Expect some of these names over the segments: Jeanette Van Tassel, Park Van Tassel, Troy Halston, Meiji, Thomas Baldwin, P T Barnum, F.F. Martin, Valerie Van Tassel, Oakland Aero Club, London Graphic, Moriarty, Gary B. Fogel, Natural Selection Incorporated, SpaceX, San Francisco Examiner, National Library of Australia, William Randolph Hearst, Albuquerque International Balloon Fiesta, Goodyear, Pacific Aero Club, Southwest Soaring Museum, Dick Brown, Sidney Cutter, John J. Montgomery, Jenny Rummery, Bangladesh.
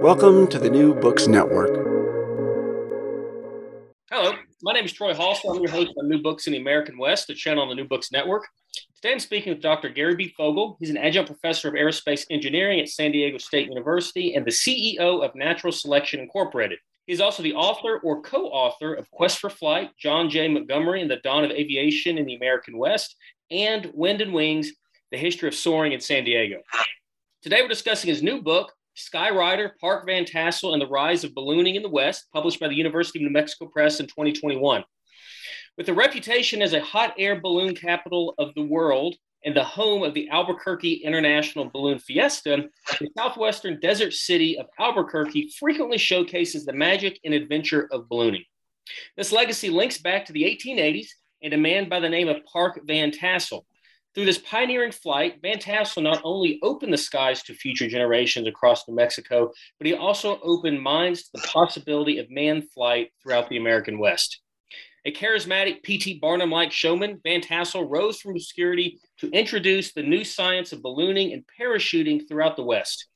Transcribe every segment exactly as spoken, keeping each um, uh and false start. Welcome to the New Books Network. Hello, my name is Troy Halston. I'm your host on New Books in the American West, the channel on the New Books Network. Today I'm speaking with Doctor Gary B. Fogel. He's an adjunct professor of aerospace engineering at San Diego State University and the C E O of Natural Selection Incorporated. He's also the author or co-author of Quest for Flight, John J. Montgomery and the Dawn of Aviation in the American West, and Wind and Wings, The History of Soaring in San Diego. Today we're discussing his new book, Skyrider, Park Van Tassel, and the Rise of Ballooning in the West, published by the University of New Mexico Press in twenty twenty-one. With a reputation as a hot air balloon capital of the world and the home of the Albuquerque International Balloon Fiesta, the southwestern desert city of Albuquerque frequently showcases the magic and adventure of ballooning. This legacy links back to the eighteen eighties and a man by the name of Park Van Tassel. Through this pioneering flight, Van Tassel not only opened the skies to future generations across New Mexico, but he also opened minds to the possibility of manned flight throughout the American West. A charismatic P T Barnum-like showman, Van Tassel rose from obscurity to introduce the new science of ballooning and parachuting throughout the West.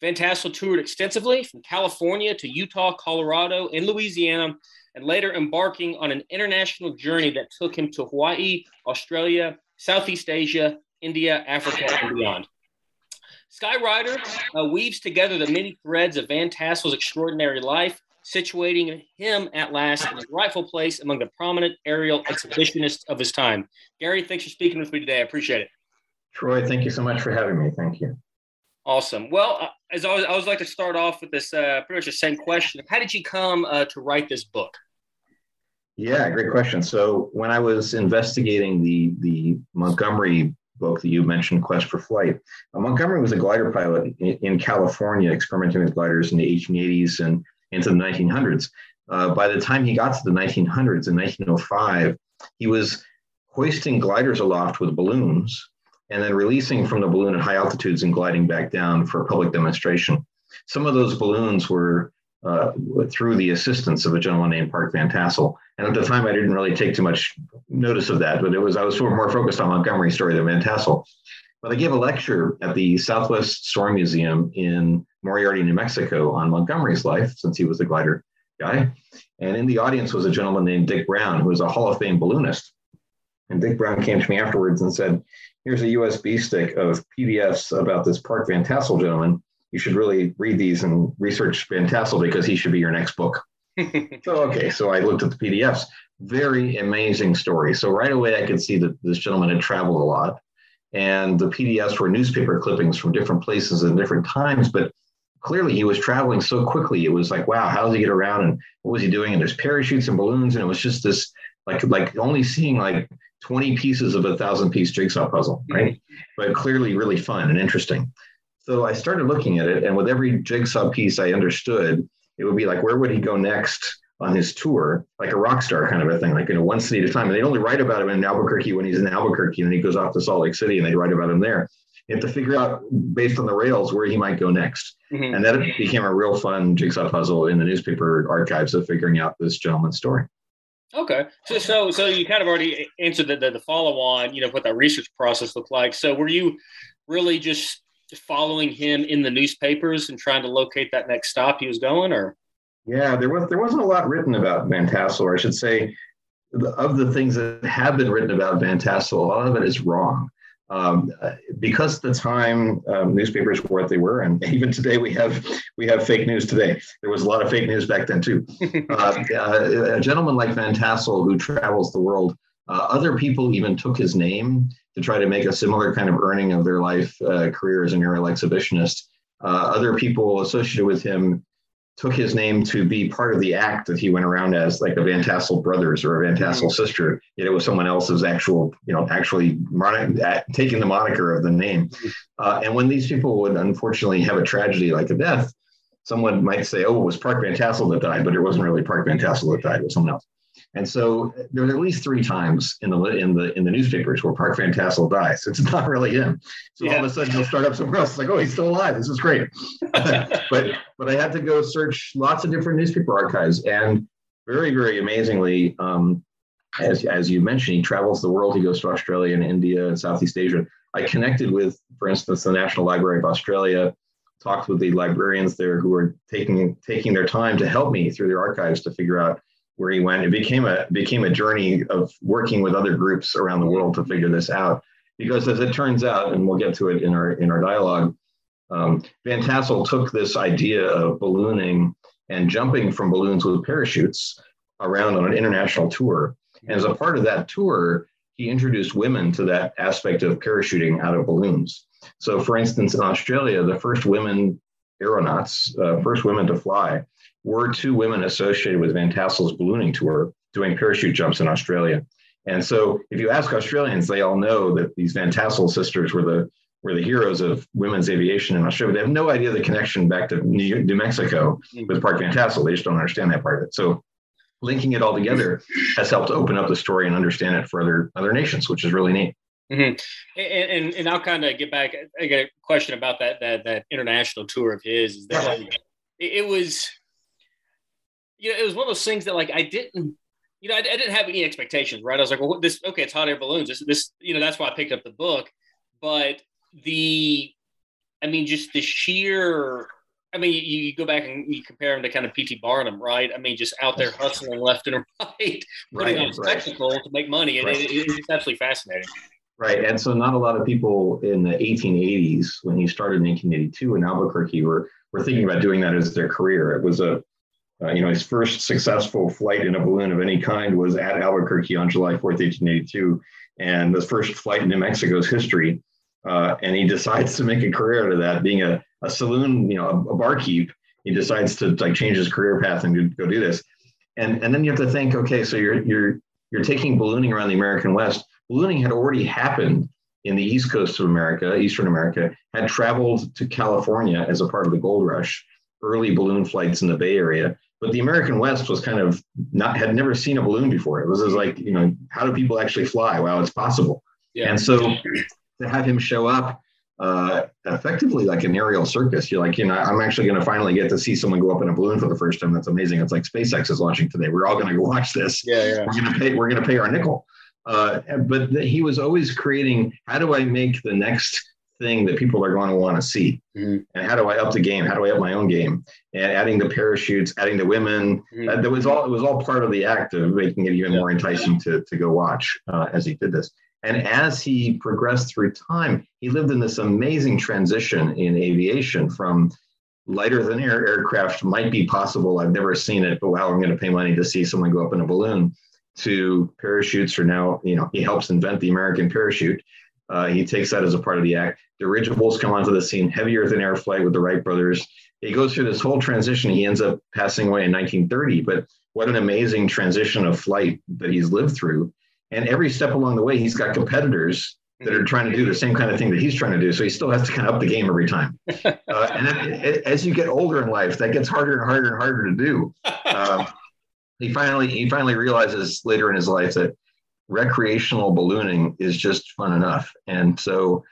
Van Tassel toured extensively from California to Utah, Colorado, and Louisiana, and later embarking on an international journey that took him to Hawaii, Australia, Southeast Asia, India, Africa, and beyond. Skyrider uh, weaves together the many threads of Van Tassel's extraordinary life, situating him at last in his rightful place among the prominent aerial exhibitionists of his time. Gary, thanks for speaking with me today. I appreciate it. Troy, thank you so much for having me. Thank you. Awesome. Well, uh, as always, I always like to start off with this uh, pretty much the same question. How did you come uh, to write this book? Yeah, great question. So when I was investigating the, the Montgomery book that you mentioned, Quest for Flight, uh, Montgomery was a glider pilot in, in California, experimenting with gliders in the eighteen eighties and into the nineteen hundreds. Uh, by the time he got to the nineteen hundreds in nineteen oh five, he was hoisting gliders aloft with balloons and then releasing from the balloon at high altitudes and gliding back down for a public demonstration. Some of those balloons were Uh, through the assistance of a gentleman named Park Van Tassel. And at the time, I didn't really take too much notice of that, but it was I was sort of more focused on Montgomery's story than Van Tassel. But I gave a lecture at the Southwest Soaring Museum in Moriarty, New Mexico on Montgomery's life, since he was the glider guy. And in the audience was a gentleman named Dick Brown, who was a Hall of Fame balloonist. And Dick Brown came to me afterwards and said, here's a U S B stick of P D Fs about this Park Van Tassel gentleman. You should really read these and research Van Tassel because he should be your next book. So, okay, so I looked at the P D Fs. Very amazing story. So right away, I could see that this gentleman had traveled a lot. And the P D Fs were newspaper clippings from different places and different times. But clearly, he was traveling so quickly. It was like, wow, how does he get around? And what was he doing? And there's parachutes and balloons. And it was just this, like, like only seeing like twenty pieces of a thousand-piece jigsaw puzzle, right? Mm-hmm. But clearly really fun and interesting. So I started looking at it, and with every jigsaw piece I understood, it would be like, where would he go next on his tour? Like a rock star kind of a thing, like, you know, one city at a time. And they only write about him in Albuquerque when he's in Albuquerque, and then he goes off to Salt Lake City, and they write about him there. You have to figure out, based on the rails, where he might go next. Mm-hmm. And that became a real fun jigsaw puzzle in the newspaper archives of figuring out this gentleman's story. Okay. So so so you kind of already answered the, the, the follow-on, you know, what that research process looked like. So were you really just following him in the newspapers and trying to locate that next stop he was going, or? Yeah, there was, there wasn't a lot written about Van Tassel, or I should say, the, of the things that have been written about Van Tassel, a lot of it is wrong. Um, because at the time, um, newspapers were what they were, and even today we have we have fake news today. There was a lot of fake news back then, too. uh, uh, a gentleman like Van Tassel, who travels the world, uh, other people even took his name to try to make a similar kind of earning of their life uh, career as an aerial exhibitionist. Uh, other people associated with him took his name to be part of the act that he went around as, like the Van Tassel brothers or a Van Tassel sister. Yet it was someone else's actual, you know, actually mon- at, taking the moniker of the name. Uh, and when these people would unfortunately have a tragedy like a death, someone might say, oh, it was Park Van Tassel that died, but it wasn't really Park Van Tassel that died, it was someone else. And so there was at least three times in the in the in the newspapers where Park Van Tassel dies. It's not really him. So yeah. All of a sudden he'll start up somewhere else. It's like, oh, he's still alive. This is great. but but I had to go search lots of different newspaper archives. And very, very amazingly, um, as as you mentioned, he travels the world. He goes to Australia and India and Southeast Asia. I connected with, for instance, the National Library of Australia, talked with the librarians there who were taking taking their time to help me through their archives to figure out where he went. It became a became a journey of working with other groups around the world to figure this out. Because as it turns out, and we'll get to it in our in our dialogue, um, Van Tassel took this idea of ballooning and jumping from balloons with parachutes around on an international tour. And as a part of that tour, he introduced women to that aspect of parachuting out of balloons. So for instance, in Australia, the first women aeronauts, uh, first women to fly, were two women associated with Van Tassel's ballooning tour doing parachute jumps in Australia. And so if you ask Australians, they all know that these Van Tassel sisters were the were the heroes of women's aviation in Australia. They have no idea the connection back to New, New Mexico with Park Van Tassel. They just don't understand that part of it. So linking it all together has helped open up the story and understand it for other, other nations, which is really neat. Mm-hmm. And, and and I'll kind of get back. I got a question about that that that international tour of his. Is that like, it, it was, you know, it was one of those things that like I didn't, you know, I, I didn't have any expectations, right? I was like, well, what, this okay, it's hot air balloons. This this, you know, that's why I picked up the book. But the, I mean, just the sheer. I mean, you, you go back and you compare him to kind of P T Barnum, right? I mean, just out there hustling left and right, putting on spectacle to make money. And it, it, it's absolutely fascinating. Right. And so not a lot of people in the eighteen eighties, when he started in eighteen eighty-two in Albuquerque, were, were thinking about doing that as their career. It was a, uh, you know, his first successful flight in a balloon of any kind was at Albuquerque on July fourth, eighteen eighty-two. And the first flight in New Mexico's history. Uh, and he decides to make a career out of that, being a, a saloon, you know, a, a barkeep. He decides to like change his career path and go do this. And, and then you have to think, okay, so you're, you're, you're taking ballooning around the American West. Ballooning had already happened in the East Coast of America, Eastern America, had traveled to California as a part of the gold rush, early balloon flights in the Bay Area. But the American West was kind of not, had never seen a balloon before. It was just like, you know, how do people actually fly? Wow, it's possible. Yeah. And so to have him show up uh, effectively like an aerial circus, you're like, you know, I'm actually going to finally get to see someone go up in a balloon for the first time. That's amazing. It's like SpaceX is launching today. We're all going to go watch this. Yeah, yeah. We're going to pay, we're going to pay our nickel. Uh, but the, he was always creating, how do I make the next thing that people are going to want to see? Mm-hmm. And how do I up the game? How do I up my own game? And adding the parachutes, adding the women, mm-hmm. uh, that was all, it was all part of the act of making it even yeah. more enticing to, to go watch uh, as he did this. And as he progressed through time, he lived in this amazing transition in aviation from lighter than air aircraft might be possible. I've never seen it, but wow, I'm going to pay money to see someone go up in a balloon. To parachutes are now, you know, he helps invent the American parachute. Uh, he takes that as a part of the act. Dirigibles come onto the scene, heavier than air flight with the Wright brothers. He goes through this whole transition. He ends up passing away in nineteen thirty, but what an amazing transition of flight that he's lived through. And every step along the way, he's got competitors that are trying to do the same kind of thing that he's trying to do. So he still has to kind of up the game every time. Uh, and then, as you get older in life, that gets harder and harder and harder to do. Uh, He finally he finally realizes later in his life that recreational ballooning is just fun enough. And so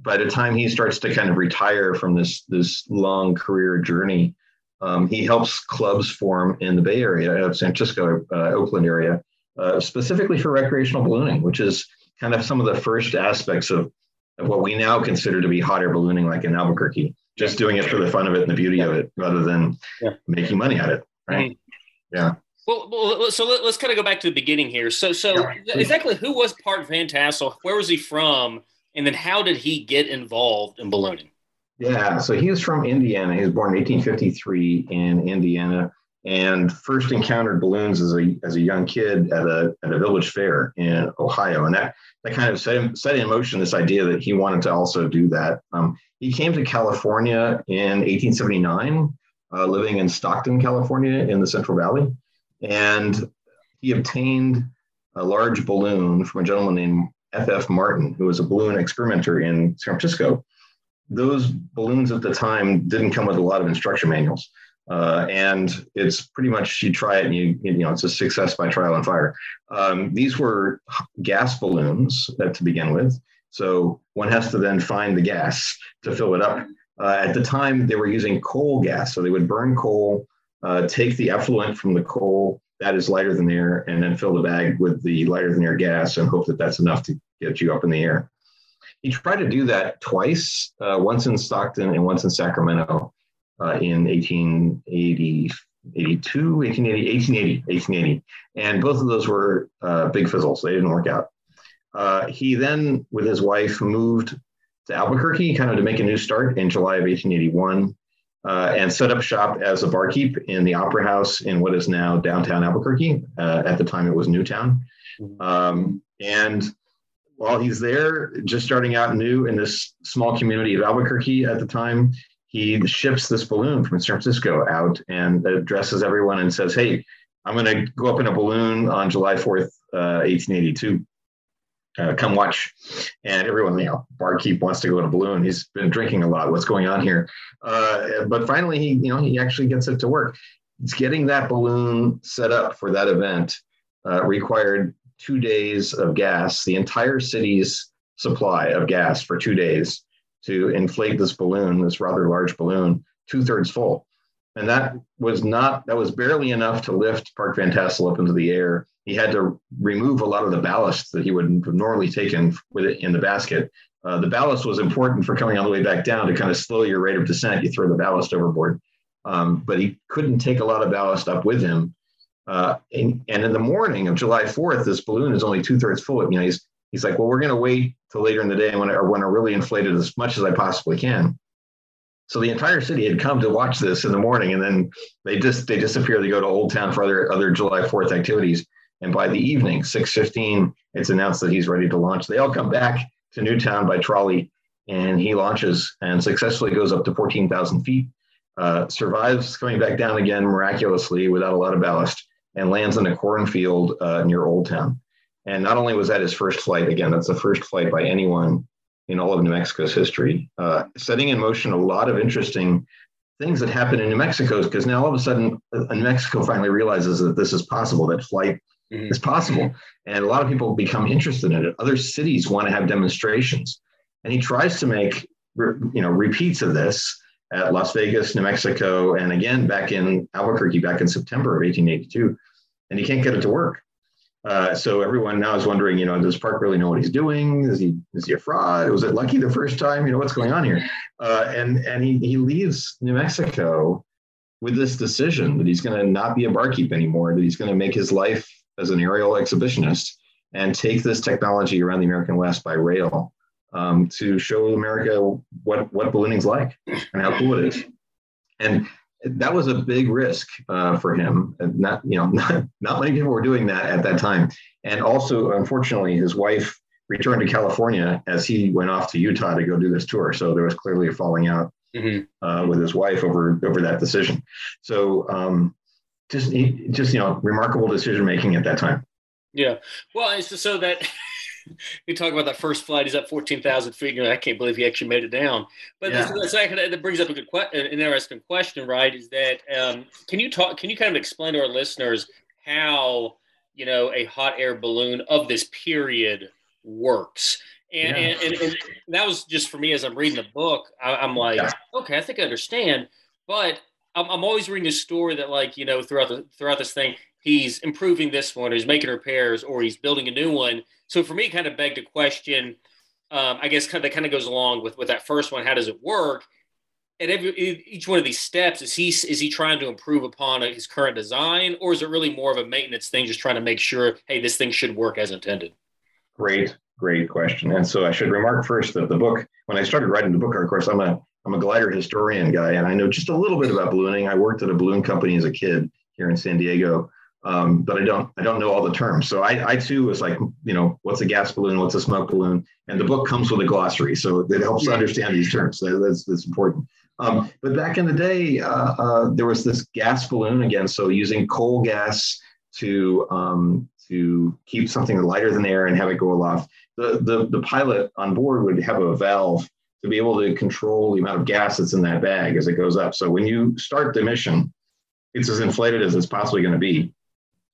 by the time he starts to kind of retire from this, this long career journey, um, he helps clubs form in the Bay Area, San Francisco, uh, Oakland area, uh, specifically for recreational ballooning, which is kind of some of the first aspects of, of what we now consider to be hot air ballooning, like in Albuquerque, just doing it for the fun of it and the beauty of it rather than yeah. making money at it, right? Yeah. Well, so let's kind of go back to the beginning here. So, so exactly who was Park Van Tassel? Where was he from? And then how did he get involved in ballooning? Yeah, so he was from Indiana. He was born in eighteen fifty-three in Indiana, and first encountered balloons as a as a young kid at a at a village fair in Ohio, and that that kind of set him, set in motion this idea that he wanted to also do that. Um, he came to California in eighteen seventy-nine, uh, living in Stockton, California, in the Central Valley. And he obtained a large balloon from a gentleman named F F Martin, who was a balloon experimenter in San Francisco. Those balloons at the time didn't come with a lot of instruction manuals. Uh, and it's pretty much, you try it and you, you know, it's a success by trial and fire. Um, these were gas balloons that, to begin with. So one has to then find the gas to fill it up. Uh, at the time, they were using coal gas. So they would burn coal, Uh, take the effluent from the coal that is lighter than air, and then fill the bag with the lighter than air gas and hope that that's enough to get you up in the air. He tried to do that twice, uh, once in Stockton and once in Sacramento uh, in eighteen eighty-two, eighteen eighty, eighteen eighty, eighteen eighty. And both of those were uh, big fizzles. They didn't work out. Uh, he then, with his wife, moved to Albuquerque kind of to make a new start in July of eighteen eighty-one uh, and set up shop as a barkeep in the Opera House in what is now downtown Albuquerque. Uh, at the time, it was Newtown. Um, and while he's there, just starting out new in this small community of Albuquerque at the time, he ships this balloon from San Francisco out and addresses everyone and says, hey, I'm going to go up in a balloon on July fourth, uh, eighteen eighty-two. Uh, come watch. And everyone, you know, barkeep wants to go in a balloon. He's been drinking a lot. What's going on here? Uh, but finally, he, you know, he actually gets it to work. It's getting that balloon set up for that event uh, required two days of gas, the entire city's supply of gas for two days to inflate this balloon, this rather large balloon, two thirds full. And that was not, that was barely enough to lift Park Van Tassel up into the air. He had to remove a lot of the ballast that he would have normally taken with it in the basket. Uh, the ballast was important for coming all the way back down to kind of slow your rate of descent. You throw the ballast overboard, um, but he couldn't take a lot of ballast up with him. Uh, and, and in the morning of July fourth, this balloon is only two thirds full. You know, he's, he's like, well, we're going to wait till later in the day when I, when I really inflate it as much as I possibly can. So the entire city had come to watch this in the morning, and then they just they disappear. They go to Old Town for other other July fourth activities, and by the evening, six fifteen, it's announced that he's ready to launch. They all come back to Newtown by trolley, and he launches and successfully goes up to fourteen thousand feet, uh, survives coming back down again miraculously without a lot of ballast, and lands in a cornfield uh, near Old Town. And not only was that his first flight, again, that's the first flight by anyone in all of New Mexico's history, uh, setting in motion a lot of interesting things that happen in New Mexico, because now all of a sudden uh, New Mexico finally realizes that this is possible, that flight mm-hmm. is possible. And a lot of people become interested in it. Other cities want to have demonstrations. And he tries to make, re- you know, repeats of this at Las Vegas, New Mexico, and again, back in Albuquerque, back in September of eighteen eighty-two, and he can't get it to work. Uh, so everyone now is wondering, you know, does Park really know what he's doing? Is he is he a fraud? Was it lucky the first time? You know, what's going on here? Uh, and and he, he leaves New Mexico with this decision that he's going to not be a barkeep anymore, that he's going to make his life as an aerial exhibitionist and take this technology around the American West by rail um, to show America what, what ballooning like and how cool it is. And that was a big risk uh, for him. Not, you know, not, not many people were doing that at that time. And also, unfortunately, his wife returned to California as he went off to Utah to go do this tour. So there was clearly a falling out mm-hmm. uh, with his wife over, over that decision. So um, just, just, you know, remarkable decision-making at that time. Yeah. Well, it's just so that you talk about that first flight, he's at fourteen thousand feet. You know, I can't believe he actually made it down. But yeah. that's, that's, that brings up a good, que- an interesting question, right? Is that um, can you talk? Can you kind of explain to our listeners how, you know, a hot air balloon of this period works? And, yeah. and, and, and that was just for me as I'm reading the book. I, I'm like, yeah. okay, I think I understand. But I'm, I'm always reading a story that, like, you know, throughout the, throughout this thing, he's improving this one, or he's making repairs, or he's building a new one. So for me, it kind of begged a question. Um, I guess kind of, that kind of goes along with, with that first one. How does it work? At every, each one of these steps, is he is he trying to improve upon his current design, or is it really more of a maintenance thing, just trying to make sure, hey, this thing should work as intended? Great, great question. And so I should remark first that the book, when I started writing the book, of course, I'm a I'm a glider historian guy, and I know just a little bit about ballooning. I worked at a balloon company as a kid here in San Diego. Um, but I don't, I don't know all the terms. So I, I too was like, you know, what's a gas balloon? What's a smoke balloon? And the book comes with a glossary, so it helps understand these terms. So that's, that's important. Um, but back in the day, uh, uh, there was this gas balloon again. So using coal gas to, um, to keep something lighter than air and have it go aloft. The, the, the pilot on board would have a valve to be able to control the amount of gas that's in that bag as it goes up. So when you start the mission, it's as inflated as it's possibly going to be.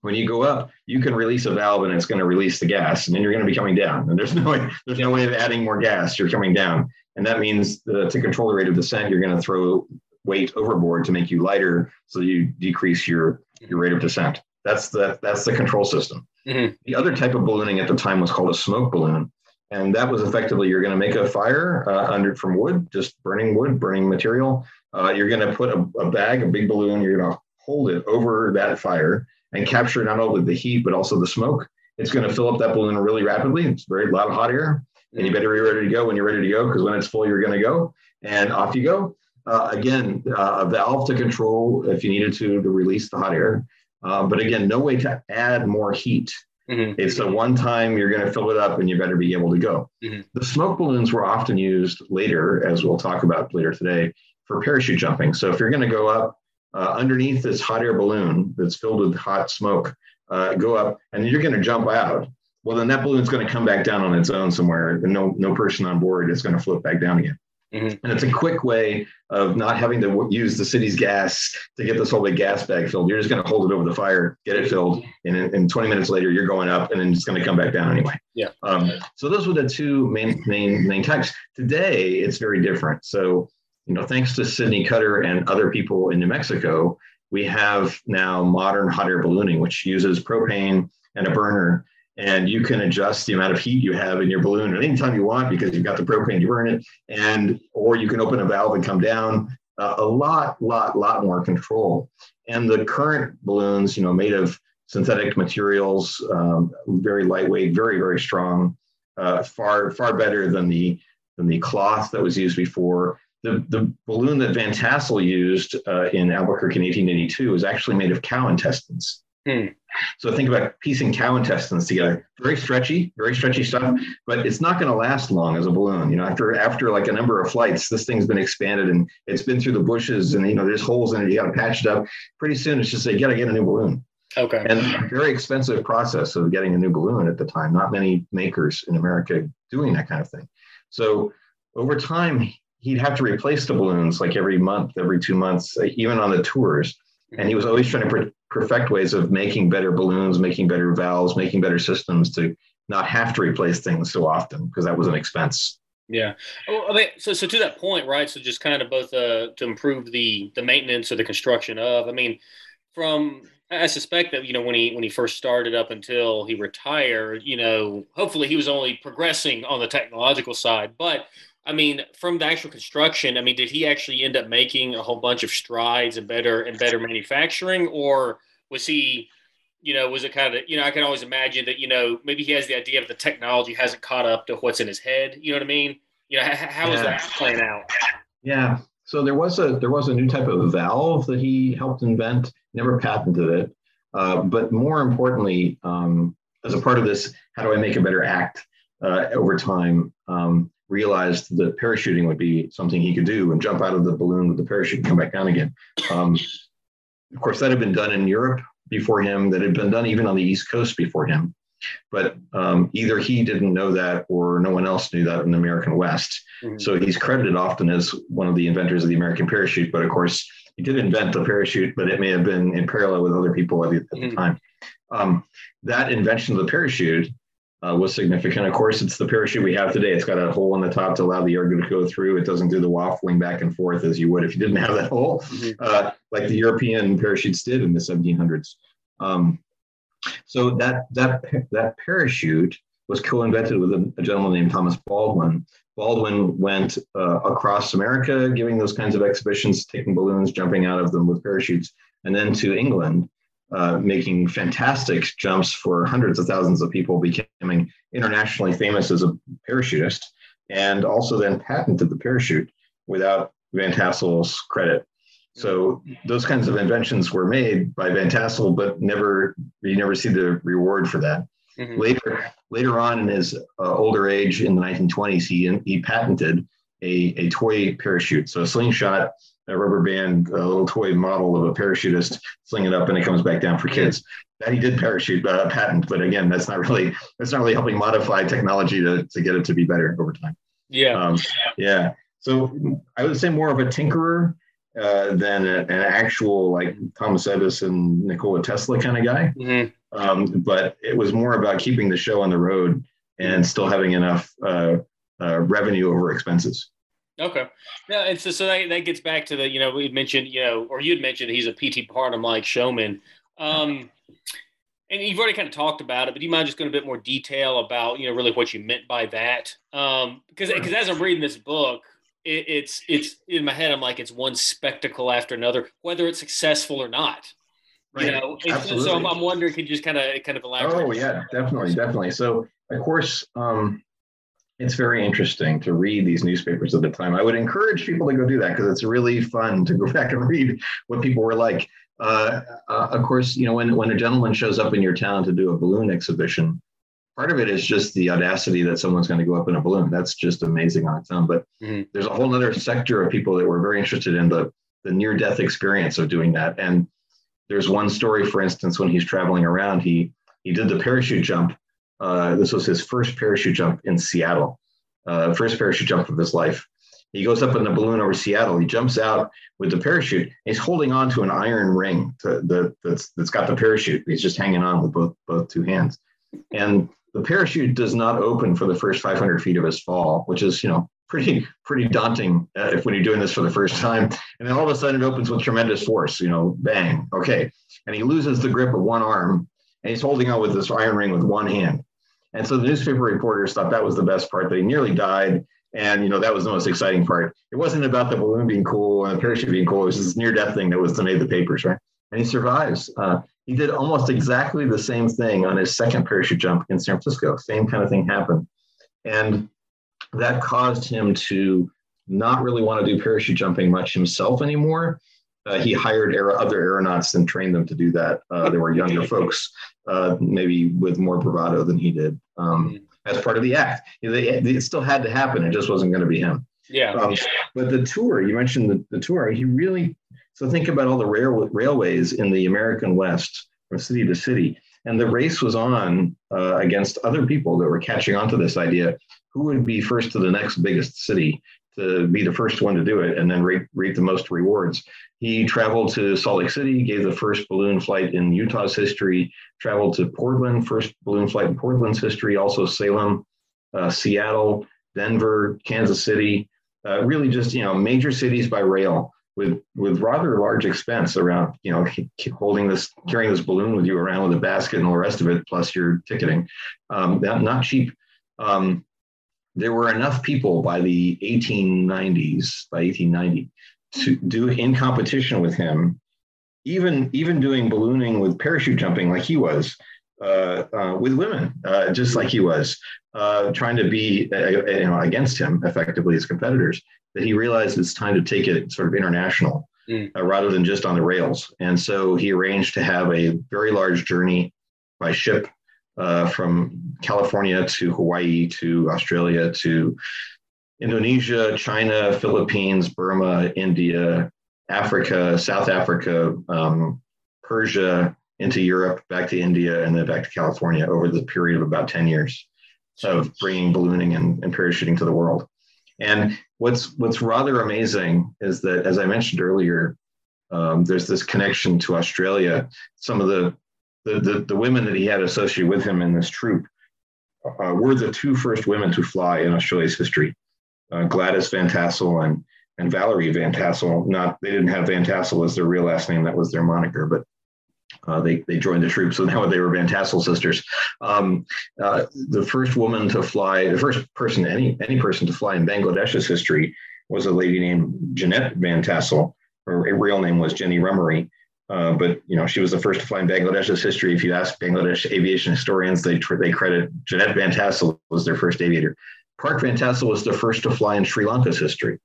When you go up, you can release a valve and it's going to release the gas, and then you're going to be coming down. And there's no way, there's no way of adding more gas. You're coming down. And that means that to control the rate of descent, you're going to throw weight overboard to make you lighter, so you decrease your, your rate of descent. That's the, that's the control system. Mm-hmm. The other type of ballooning at the time was called a smoke balloon. And that was effectively, you're going to make a fire uh, under from wood, just burning wood, burning material. Uh, you're going to put a, a bag, a big balloon, you're going to hold it over that fire and capture not only the heat, but also the smoke. It's going to fill up that balloon really rapidly. It's very loud, hot air. And you better be ready to go when you're ready to go, because when it's full, you're going to go. And off you go. Uh, again, uh, a valve to control, if you needed to, to release the hot air. Uh, but again, no way to add more heat. Mm-hmm. It's a one time, you're going to fill it up and you better be able to go. Mm-hmm. The smoke balloons were often used later, as we'll talk about later today, for parachute jumping. So if you're going to go up uh, underneath this hot air balloon that's filled with hot smoke, uh, go up and you're going to jump out. Well, then that balloon's going to come back down on its own somewhere, and no, no person on board is going to float back down again. Mm-hmm. And it's a quick way of not having to w- use the city's gas to get this whole big gas bag filled. You're just going to hold it over the fire, get it filled, and, and twenty minutes later, you're going up, and then it's going to come back down anyway. Yeah. Um, so those were the two main, main, main types. Today, it's very different. So, you know, thanks to Sidney Cutter and other people in New Mexico, we have now modern hot air ballooning, which uses propane and a burner. And you can adjust the amount of heat you have in your balloon at any time you want, because you've got the propane, you burn it, and or you can open a valve and come down. Uh, a lot, lot, lot more control. And the current balloons, you know, made of synthetic materials, um, very lightweight, very, very strong, uh, far, far better than the than the cloth that was used before. The the balloon that Van Tassel used uh, in Albuquerque in eighteen eighty-two was actually made of cow intestines. Hmm. So think about piecing cow intestines together. Very stretchy, very stretchy stuff, but it's not going to last long as a balloon. You know, after after like a number of flights, this thing's been expanded and it's been through the bushes, and you know, there's holes in it. You got to patch it up. Pretty soon, it's just you got to get a new balloon. Okay. And a very expensive process of getting a new balloon at the time. Not many makers in America doing that kind of thing. So over time, he'd have to replace the balloons like every month, every two months, even on the tours. And he was always trying to pre- perfect ways of making better balloons, making better valves, making better systems to not have to replace things so often, because that was an expense. Yeah. Well, I mean, so so to that point, right, so just kind of both uh, to improve the the maintenance or the construction of, I mean, from, I suspect that, you know, when he when he first started up until he retired, you know, hopefully he was only progressing on the technological side. But I mean, from the actual construction, I mean, did he actually end up making a whole bunch of strides and better and better manufacturing, or was he, you know, was it kind of, you know, I can always imagine that, you know, maybe he has the idea of the technology hasn't caught up to what's in his head. You know what I mean? You know, how is that playing out? Yeah. So there was a, there was a new type of valve that he helped invent, never patented it. Uh, but more importantly, um, as a part of this, how do I make a better act uh, over time? Um, realized that parachuting would be something he could do and jump out of the balloon with the parachute and come back down again. Um, of course, that had been done in Europe before him, that had been done even on the East Coast before him. But um, either he didn't know that or no one else knew that in the American West. Mm-hmm. So he's credited often as one of the inventors of the American parachute. But of course, he did invent the parachute, but it may have been in parallel with other people at the, at the mm-hmm. time. Um, that invention of the parachute Uh, was significant. Of course, it's the parachute we have today. It's got a hole in the top to allow the air to go through. It doesn't do the waffling back and forth as you would if you didn't have that hole, mm-hmm. uh, like the European parachutes did in the seventeen hundreds. Um, so that that that parachute was co-invented with a, a gentleman named Thomas Baldwin. Baldwin went uh, across America giving those kinds of exhibitions, taking balloons, jumping out of them with parachutes, and then to England, Uh, making fantastic jumps for hundreds of thousands of people, becoming internationally famous as a parachutist, and also then patented the parachute without Van Tassel's credit. So those kinds of inventions were made by Van Tassel, but never you never see the reward for that. Mm-hmm. Later, later on in his uh, older age, in the nineteen twenties, he he patented a a toy parachute, so a slingshot. A rubber band, a little toy model of a parachutist, sling it up and it comes back down for kids. That he did parachute uh, patent, but again, that's not really that's not really helping modify technology to, to get it to be better over time. Yeah, um, yeah. So I would say more of a tinkerer uh, than a, an actual like Thomas Edison, Nikola Tesla kind of guy. Mm-hmm. Um, but it was more about keeping the show on the road and still having enough uh, uh, revenue over expenses. Okay. Yeah, and so, so that, that gets back to the, you know, we mentioned, you know, or you'd mentioned he's a P T Barnum-like showman. Um, and you've already kind of talked about it, but do you mind just going a bit more detail about, you know, really what you meant by that? Um, because because as I'm reading this book, it, it's it's in my head, I'm like, it's one spectacle after another, whether it's successful or not. Right. You know, absolutely. So I'm, I'm wondering, could you just kind of kind of elaborate? Oh yeah, definitely, definitely. So of course, um, it's very interesting to read these newspapers at the time. I would encourage people to go do that because it's really fun to go back and read what people were like. Uh, uh, of course, you know, when when a gentleman shows up in your town to do a balloon exhibition, part of it is just the audacity that someone's going to go up in a balloon. That's just amazing on its own. But mm-hmm. there's a whole other sector of people that were very interested in the the near death experience of doing that. And there's one story, for instance, when he's traveling around, he he did the parachute jump. Uh, this was his first parachute jump in Seattle, uh, first parachute jump of his life. He goes up in the balloon over Seattle. He jumps out with the parachute. He's holding on to an iron ring to the, that's that's got the parachute. He's just hanging on with both both two hands. And the parachute does not open for the first five hundred feet of his fall, which is, you know, pretty pretty daunting uh, if when you're doing this for the first time. And then all of a sudden it opens with tremendous force, you know, bang, okay. And he loses the grip of one arm and he's holding on with this iron ring with one hand. And so the newspaper reporters thought that was the best part, that he nearly died. And, you know, that was the most exciting part. It wasn't about the balloon being cool and the parachute being cool. It was this near-death thing that was to make the papers, right? And he survives. Uh, he did almost exactly the same thing on his second parachute jump in San Francisco. Same kind of thing happened. And that caused him to not really want to do parachute jumping much himself anymore. Uh, he hired aer- other aeronauts and trained them to do that. Uh, they were younger folks, uh, maybe with more bravado than he did. Um, as part of the act. It still had to happen. It just wasn't going to be him. Yeah. Um, but the tour, you mentioned the, the tour, he really, so think about all the rail, railways in the American West from city to city. And the race was on uh, against other people that were catching onto this idea, who would be first to the next biggest city to be the first one to do it and then reap, reap the most rewards. He traveled to Salt Lake City, gave the first balloon flight in Utah's history, traveled to Portland, first balloon flight in Portland's history, also Salem, uh, Seattle, Denver, Kansas City, uh, really just, you know, major cities by rail with, with rather large expense around, you know, holding this, carrying this balloon with you around with a basket and all the rest of it, plus your ticketing. Um, not, not cheap. Um, there were enough people by the eighteen nineties, by eighteen ninety, to do in competition with him, even even doing ballooning with parachute jumping like he was, uh, uh, with women, uh, just like he was, uh, trying to be uh, you know, against him effectively as competitors, that he realized it's time to take it sort of international mm. uh, rather than just on the rails. And so he arranged to have a very large journey by ship uh, from California to Hawaii to Australia to Indonesia, China, Philippines, Burma, India, Africa, South Africa, um, Persia, into Europe, back to India, and then back to California over the period of about ten years of bringing ballooning and, and parachuting to the world. And what's what's rather amazing is that, as I mentioned earlier, um, there's this connection to Australia. Some of the the, the the women that he had associated with him in this troop uh, were the two first women to fly in Australia's history. Uh, Gladys Van Tassel and, and Valerie Van Tassel. Not, they didn't have Van Tassel as their real last name. That was their moniker, but uh, they, they joined the troop. So now they were Van Tassel sisters. Um, uh, the first woman to fly, the first person, any, any person to fly in Bangladesh's history was a lady named Jeanette Van Tassel. Her real name was Jenny Rummery. Uh, but, you know, she was the first to fly in Bangladesh's history. If you ask Bangladesh aviation historians, they, they credit Jeanette Van Tassel was their first aviator. Park Van Tassel was the first to fly in Sri Lanka's history.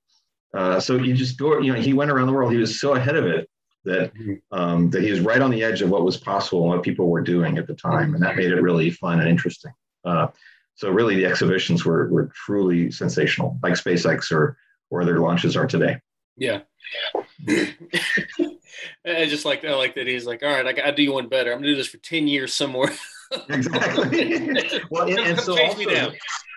Uh, so you just go, you know, he went around the world. He was so ahead of it that um, that he was right on the edge of what was possible and what people were doing at the time. And that made it really fun and interesting. Uh, so really the exhibitions were were truly sensational, like SpaceX or, or their launches are today. Yeah. I just like, I like that he's like, all right, I, I do one better. I'm gonna do this for ten years somewhere. Exactly. Well, and, and so also,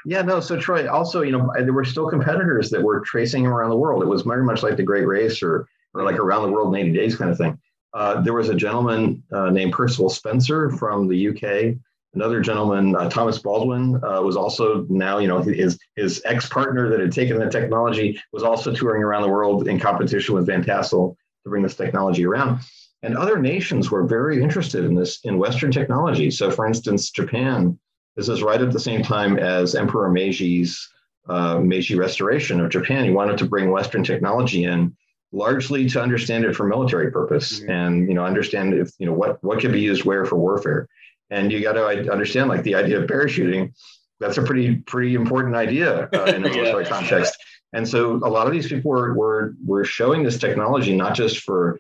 yeah, no. So Troy, also, you know, there were still competitors that were tracing him around the world. It was very much like the Great Race or, or like around the world in eighty days kind of thing. Uh, there was a gentleman uh, named Percival Spencer from the U K. Another gentleman, uh, Thomas Baldwin, uh, was also now, you know, his his ex-partner that had taken the technology was also touring around the world in competition with Van Tassel to bring this technology around. And other nations were very interested in this, in Western technology. So for instance, Japan, this is right at the same time as Emperor Meiji's uh, Meiji restoration of Japan. He wanted to bring Western technology in, largely to understand it for military purpose, mm-hmm. and, you know, understand if, you know, what, what could be used where for warfare. And you got to understand, like, the idea of parachuting, that's a pretty, pretty important idea uh, in a military yeah. context. And so a lot of these people were, were, were showing this technology, not just for,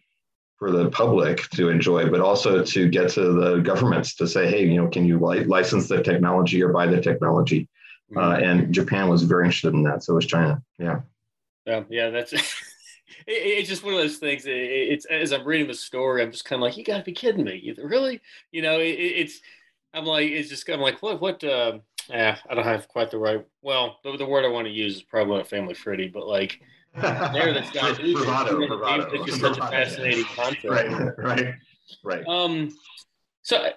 for the public to enjoy, but also to get to the governments to say, hey, you know, can you li- license the technology or buy the technology? Mm-hmm. Uh, and Japan was very interested in that. So was China. Yeah. Yeah. Yeah. That's it's just one of those things. It's, as I'm reading the story, I'm just kind of like, you gotta be kidding me. Really? You know, it, it's, I'm like, it's just kind of like, what, what, uh, yeah, I don't have quite the right, well, the, the word I want to use is probably not family fritty, but like, there this guy, bravado, it's, bravado. It's just such a fascinating concept. Right, right, right. Um, so,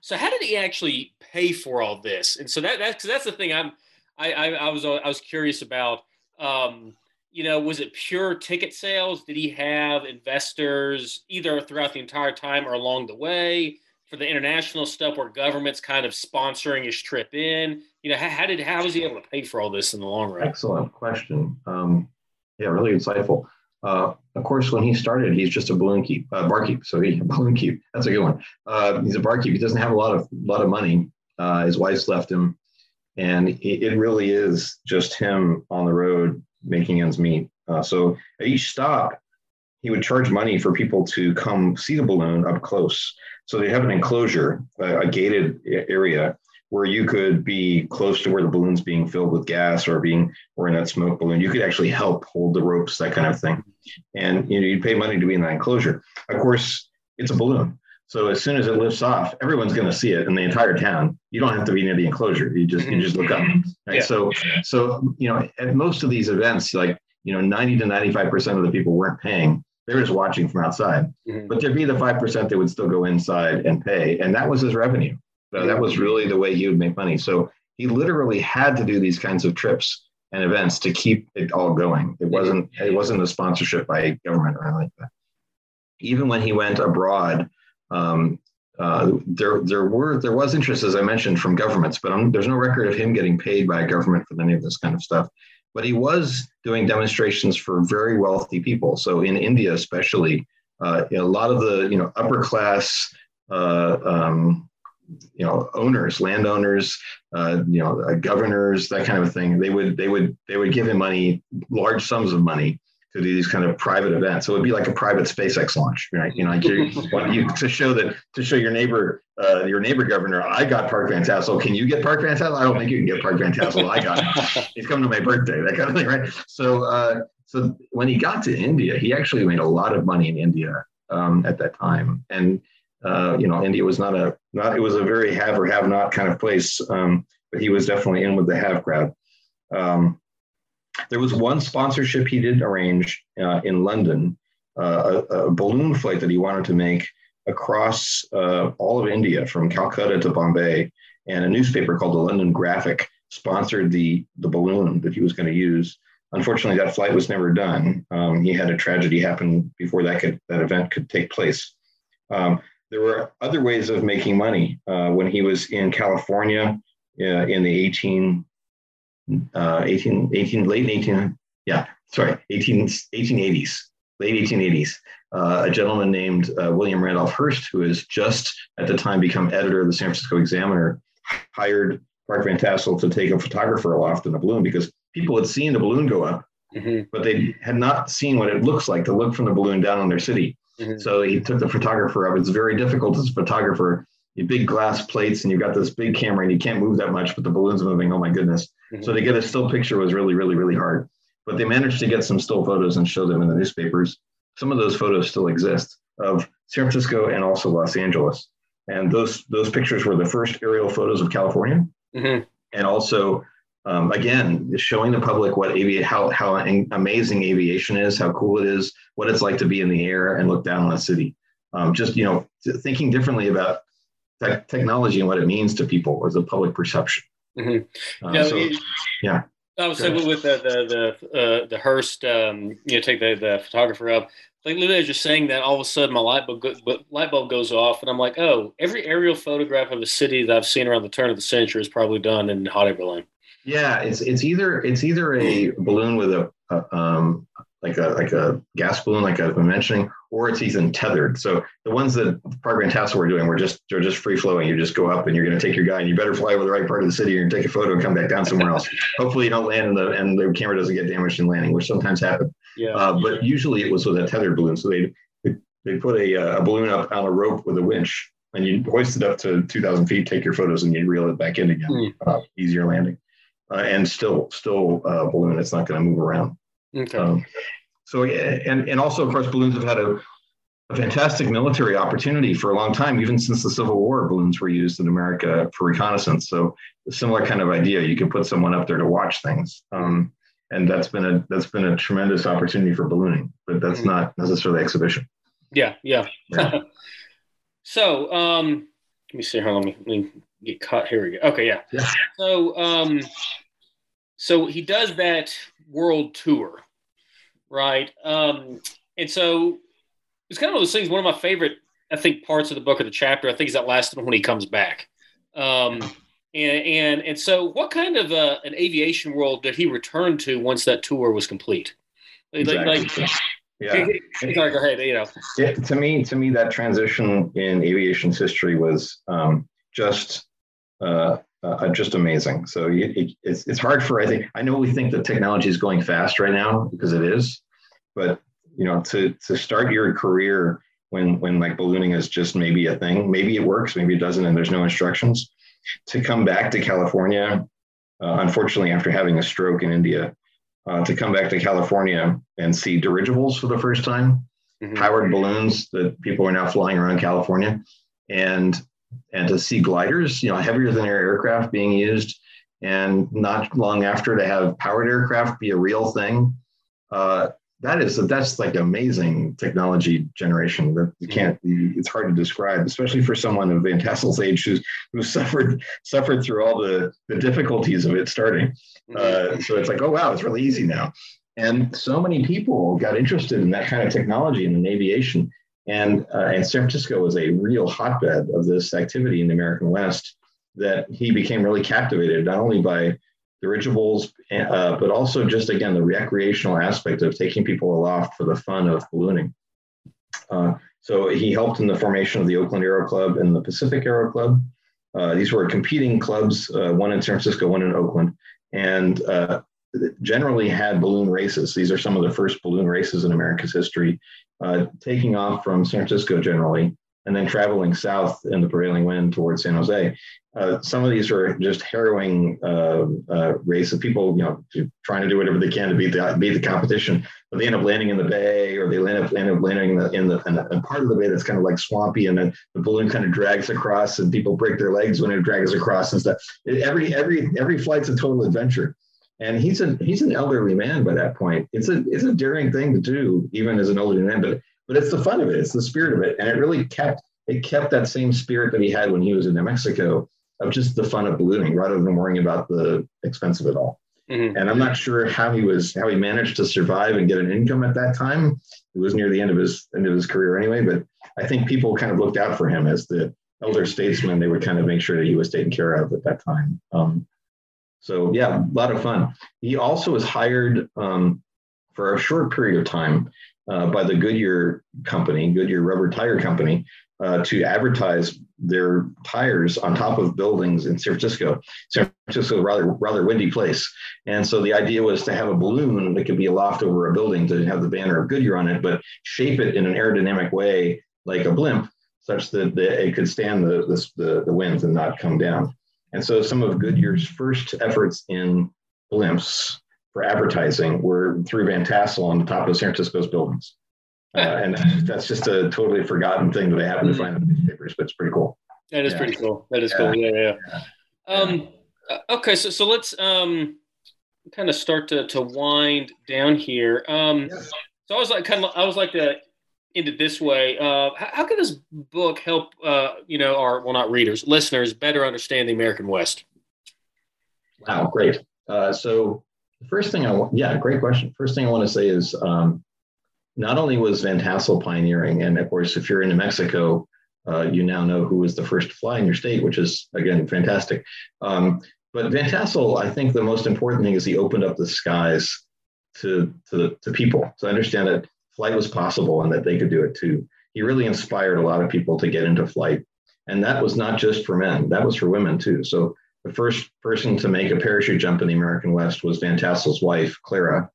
so how did he actually pay for all this? And so that, that's, that's the thing I'm, I, I, I was, I was curious about, um, you know, was it pure ticket sales? Did he have investors either throughout the entire time or along the way for the international stuff where government's kind of sponsoring his trip in? You know, how, how did, how was he able to pay for all this in the long run? Excellent question. Um, yeah, really insightful. Uh, of course, when he started, he's just a balloon keep, uh, barkeep. So he balloon keep. That's a good one. Uh, he's a barkeep. He doesn't have a lot of lot of money. Uh, his wife's left him, and it, it really is just him on the road making ends meet. Uh, so at each stop, he would charge money for people to come see the balloon up close. So they have an enclosure, a, a gated area where you could be close to where the balloon's being filled with gas or being, or in that smoke balloon, you could actually help hold the ropes, that kind of thing. And, you know, you'd pay money to be in that enclosure. Of course, it's a balloon. So as soon as it lifts off, everyone's going to see it in the entire town. You don't have to be near the enclosure. You just, you just look up. Right? Yeah. So, so, you know, at most of these events, like, you know, ninety to ninety-five percent of the people weren't paying. They were just watching from outside, mm-hmm. but there'd be the five percent that would still go inside and pay. And that was his revenue. So that was really the way he would make money. So he literally had to do these kinds of trips and events to keep it all going. It wasn't, it wasn't a sponsorship by government or anything like that. Even when he went abroad, um, uh, there there were there was interest, as I mentioned, from governments, but I'm, there's no record of him getting paid by a government for any of this kind of stuff. But he was doing demonstrations for very wealthy people. So in India, especially, uh, a lot of the you know upper class. Uh, um, you know, owners, landowners, uh, you know, uh, governors, that kind of thing. They would, they would, they would give him money, large sums of money to do these kind of private events. So it would be like a private SpaceX launch, right? You know, like you, you, to show that, to show your neighbor, uh, your neighbor governor, I got Park Van Tassel. Can you get Park Van Tassel? I don't think you can get Park Van Tassel. I got him. He's coming to my birthday, that kind of thing, right? So, uh, so when he got to India, he actually made a lot of money in India um, at that time, and. Uh, you know, India was not a, not, it was a very have or have not kind of place, um, but he was definitely in with the have crowd. Um, there was one sponsorship he did arrange uh, in London, uh, a, a balloon flight that he wanted to make across uh, all of India from Calcutta to Bombay, and a newspaper called the London Graphic sponsored the, the balloon that he was going to use. Unfortunately, that flight was never done. Um, he had a tragedy happen before that could, that event could take place. Um, There were other ways of making money. Uh, when he was in California uh, in the eighteen, uh, eighteen, eighteen, late eighteen, yeah, sorry, eighteen, eighteen eighties, late eighteen eighties, uh, a gentleman named uh, William Randolph Hearst, who has just at the time become editor of the San Francisco Examiner, hired Park Van Tassel to take a photographer aloft in a balloon because people had seen the balloon go up, mm-hmm. but they had not seen what it looks like to look from the balloon down on their city. So he took the photographer up. It's very difficult as a photographer. You have big glass plates and you've got this big camera and you can't move that much, but the balloon's moving. Oh my goodness. Mm-hmm. So to get a still picture was really, really, really hard, but they managed to get some still photos and show them in the newspapers. Some of those photos still exist of San Francisco and also Los Angeles. And those, those pictures were the first aerial photos of California. Mm-hmm. And also, Um, again, showing the public what avi- how how amazing aviation is, how cool it is, what it's like to be in the air and look down on a city. Um, just you know, thinking differently about te- technology and what it means to people as a public perception. Mm-hmm. Uh, no, so, it, yeah. I was saying with the the the, uh, the Hearst, um, you know, take the, the photographer up. Like literally, I was just saying that all of a sudden my light bulb, go, light bulb goes off, and I'm like, oh, every aerial photograph of a city that I've seen around the turn of the century is probably done in hot air balloon. Yeah, it's it's either it's either a balloon with a, a um like a like a gas balloon, like I've been mentioning, or it's even tethered. So the ones that Park Van Tassel were doing were just they're just free flowing. You just go up and you're going to take your guy, and you better fly over the right part of the city, or take a photo and come back down somewhere else. Hopefully you don't land in the and the camera doesn't get damaged in landing, which sometimes happens. Yeah. Uh, but usually it was with a tethered balloon. So they they put a, a balloon up on a rope with a winch, and you hoist it up to two thousand feet, take your photos, and you reel it back in again. Mm. Uh, easier landing, uh, and still still uh, balloon. It's not going to move around. Okay. Um, so and and also, of course, balloons have had a, a fantastic military opportunity for a long time. Even since the Civil War, balloons were used in America for reconnaissance. So a similar kind of idea. You can put someone up there to watch things, um, and that's been a that's been a tremendous opportunity for ballooning. But that's mm-hmm. not necessarily exhibition. Yeah, yeah. yeah. So um, let me see. How long let me get caught? Here we go. Okay, yeah. yeah. So um, so he does that world tour, right? Um, and so it's kind of one of those things. One of my favorite, I think, parts of the book of the chapter, I think, is that last one when he comes back. Um, and, and, and so what kind of uh, an aviation world did he return to once that tour was complete? Exactly. Like, like, yeah. Sorry, go ahead, you know. It, to me, to me, that transition in aviation's history was um, just, uh, Uh, just amazing. So it, it, it's it's hard for, I think, I know we think that technology is going fast right now because it is, but you know, to to start your career when when like ballooning is just maybe a thing, maybe it works, maybe it doesn't, and there's no instructions, to come back to California, uh, unfortunately after having a stroke in India, uh, to come back to California and see dirigibles for the first time, mm-hmm. powered balloons that people are now flying around California, and and to see gliders, you know, heavier than air aircraft being used, and not long after to have powered aircraft be a real thing. Uh, that is, that's like amazing technology generation that you can't, it's hard to describe, especially for someone of Van Tassel's age who's, who suffered, suffered through all the, the difficulties of it starting. Uh, so it's like, oh, wow, it's really easy now. And so many people got interested in that kind of technology and in aviation. And, uh, and San Francisco was a real hotbed of this activity in the American West, that he became really captivated, not only by dirigibles, uh, but also just, again, the recreational aspect of taking people aloft for the fun of ballooning. Uh, so he helped in the formation of the Oakland Aero Club and the Pacific Aero Club. Uh, these were competing clubs, uh, one in San Francisco, one in Oakland, and uh, generally had balloon races. These are some of the first balloon races in America's history. Uh, taking off from San Francisco generally, and then traveling south in the prevailing wind towards San Jose. Uh, some of these are just harrowing uh, uh, races. People, you know, trying to do whatever they can to beat the beat the competition, but they end up landing in the bay, or they land up, land up landing in the in the, in the in part of the bay that's kind of like swampy, and then the balloon kind of drags across, and people break their legs when it drags across and stuff. It, every every every flight's a total adventure. And he's an he's an elderly man by that point. It's a it's a daring thing to do, even as an elderly man. But but it's the fun of it. It's the spirit of it, and it really kept it kept that same spirit that he had when he was in New Mexico, of just the fun of ballooning, rather than worrying about the expense of it all. Mm-hmm. And I'm not sure how he was how he managed to survive and get an income at that time. It was near the end of his end of his career anyway. But I think people kind of looked out for him as the elder statesman. They would kind of make sure that he was taken care of at that time. Um, So yeah, a lot of fun. He also was hired um, for a short period of time uh, by the Goodyear company, Goodyear rubber tire company, uh, to advertise their tires on top of buildings in San Francisco. San Francisco is a rather, rather windy place. And so the idea was to have a balloon that could be aloft over a building to have the banner of Goodyear on it, but shape it in an aerodynamic way like a blimp, such that the, it could stand the, the, the, the winds and not come down. And so some of Goodyear's first efforts in blimps for advertising were through Van Tassel on the top of San Francisco's buildings. Uh, and that's just a totally forgotten thing that I happen to find in the newspapers, but it's pretty cool. That is yeah. pretty cool. That is yeah. cool. Yeah, yeah. yeah. Um, okay, so so let's um, kind of start to, to wind down here. Um, yeah. So I was like, kind of, I was like the. End it this way. Uh, how, how can this book help, uh, you know, our, well, not readers, listeners, better understand the American West? Wow, great. Uh, so The first thing I want, yeah, great question. First thing I want to say is um, not only was Van Tassel pioneering, and of course, if you're in New Mexico, uh, you now know who was the first to fly in your state, which is, again, fantastic. Um, but Van Tassel, I think the most important thing is he opened up the skies to, to, to people, to understand that flight was possible and that they could do it too. He really inspired a lot of people to get into flight. And that was not just for men, that was for women too. So the first person to make a parachute jump in the American West was Van Tassel's wife, Clara,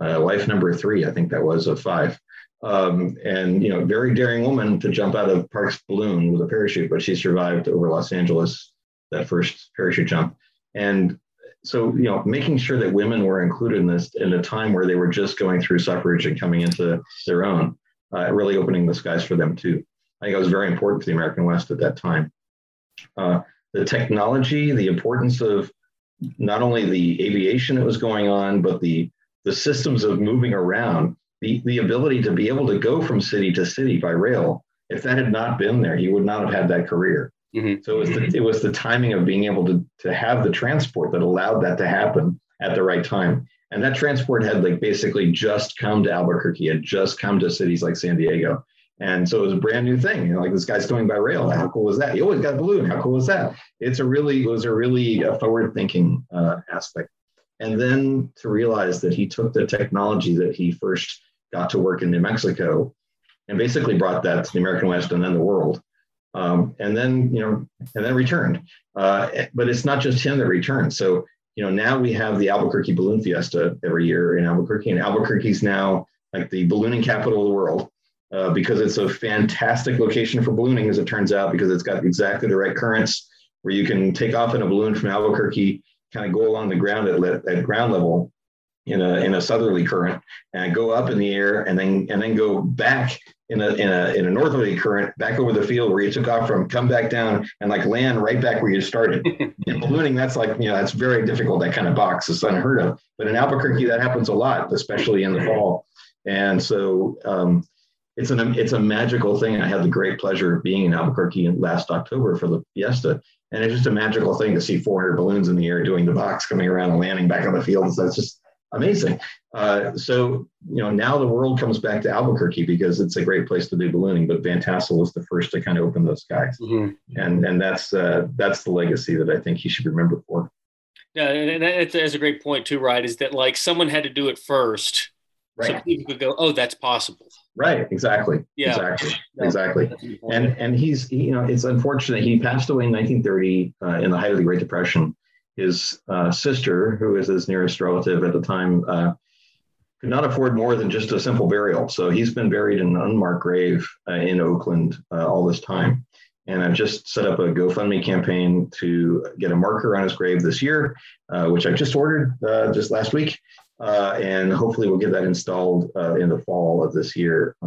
uh, wife number three, I think that was, of five. Um, and, you know, very daring woman to jump out of Park's balloon with a parachute, but she survived over Los Angeles, that first parachute jump. And so, you know, making sure that women were included in this in a time where they were just going through suffrage and coming into their own, uh, really opening the skies for them too. I think it was very important for the American West at that time. Uh, the technology, the importance of not only the aviation that was going on, but the, the systems of moving around, the, the ability to be able to go from city to city by rail. If that had not been there, he would not have had that career. Mm-hmm. So it was, the, it was the timing of being able to, to have the transport that allowed that to happen at the right time. And that transport had like basically just come to Albuquerque, had just come to cities like San Diego. And so it was a brand new thing. You know, like this guy's going by rail. How cool was that? He always got a balloon. How cool was that? It's a really, it was a really forward-thinking uh, aspect. And then to realize that he took the technology that he first got to work in New Mexico and basically brought that to the American West and then the world. Um, and then, you know, and then returned. Uh, but it's not just him that returned. So, you know, now we have the Albuquerque Balloon Fiesta every year in Albuquerque. And Albuquerque's now like the ballooning capital of the world. Uh, because it's a fantastic location for ballooning, as it turns out, because it's got exactly the right currents where you can take off in a balloon from Albuquerque, kind of go along the ground at, le at ground level in a in a southerly current, and go up in the air, and then and then go back in a in a in a northerly current back over the field where you took off from, come back down, and like land right back where you started. In ballooning, that's like you know that's very difficult. That kind of box is unheard of. But in Albuquerque, that happens a lot, especially in the fall, and so. Um, It's, an, it's a magical thing. I had the great pleasure of being in Albuquerque last October for the fiesta. And it's just a magical thing to see four hundred balloons in the air doing the box, coming around and landing back on the field. So that's just amazing. Uh, so, you know, now the world comes back to Albuquerque because it's a great place to do ballooning, but Van Tassel was the first to kind of open those skies. Mm-hmm. And, and that's, uh, that's the legacy that I think he should remember for. Yeah, and that's, that's a great point too, right? Is that like someone had to do it first. Right. So people could go, oh, that's possible. Right, exactly, yeah. exactly, yeah. exactly. And and he's, he, you know, it's unfortunate. He passed away in nineteen thirty uh, in the height of the Great Depression. His uh, sister, who is his nearest relative at the time, uh, could not afford more than just a simple burial. So he's been buried in an unmarked grave uh, in Oakland uh, all this time. And I've just set up a GoFundMe campaign to get a marker on his grave this year, uh, which I just ordered uh, just last week. Uh, and hopefully we'll get that installed uh, in the fall of this year uh,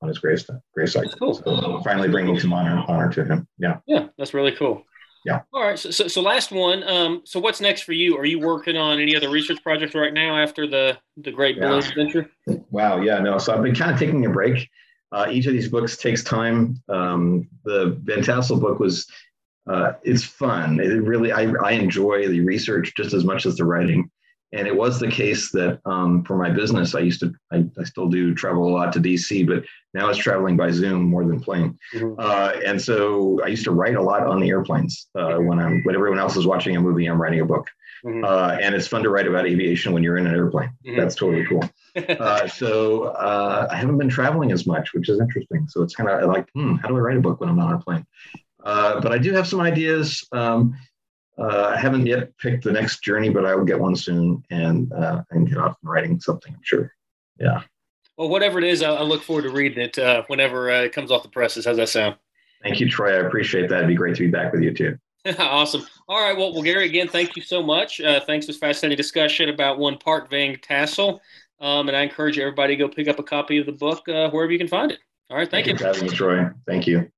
on his gravestone, gravesite. Cool. So finally bringing some honor, honor to him. Yeah. Yeah, that's really cool. Yeah. All right. So, so, so last one. Um, so what's next for you? Are you working on any other research projects right now after the the Great yeah. Balloon Adventure? Wow. Yeah. No. So I've been kind of taking a break. Uh, each of these books takes time. Um, the Van Tassel book was uh, it's fun. It really I I enjoy the research just as much as the writing. And it was the case that um, for my business, I used to, I, I still do travel a lot to D C, but now it's traveling by Zoom more than plane. Mm-hmm. uh, and so I used to write a lot on the airplanes uh, when I'm, when everyone else is watching a movie, I'm writing a book. Mm-hmm. uh, and it's fun to write about aviation when you're in an airplane. Mm-hmm. That's totally cool. uh, so uh, I haven't been traveling as much, which is interesting. So it's kind of like, hmm, how do I write a book when I'm not on a plane? Uh, but I do have some ideas. Um, Uh, I haven't yet picked the next journey, but I will get one soon and uh, and get off and writing something, I'm sure. Yeah. Well, whatever it is, I, I look forward to reading it uh, whenever uh, it comes off the presses. How's that sound? Thank you, Troy. I appreciate that. It'd be great to be back with you, too. Awesome. All right. Well, well, Gary, again, thank you so much. Uh, thanks for this fascinating discussion about one Park Van Tassel. Um, and I encourage everybody to go pick up a copy of the book uh, wherever you can find it. All right. Thank, thank you. Thank you for having me, Troy. Thank you.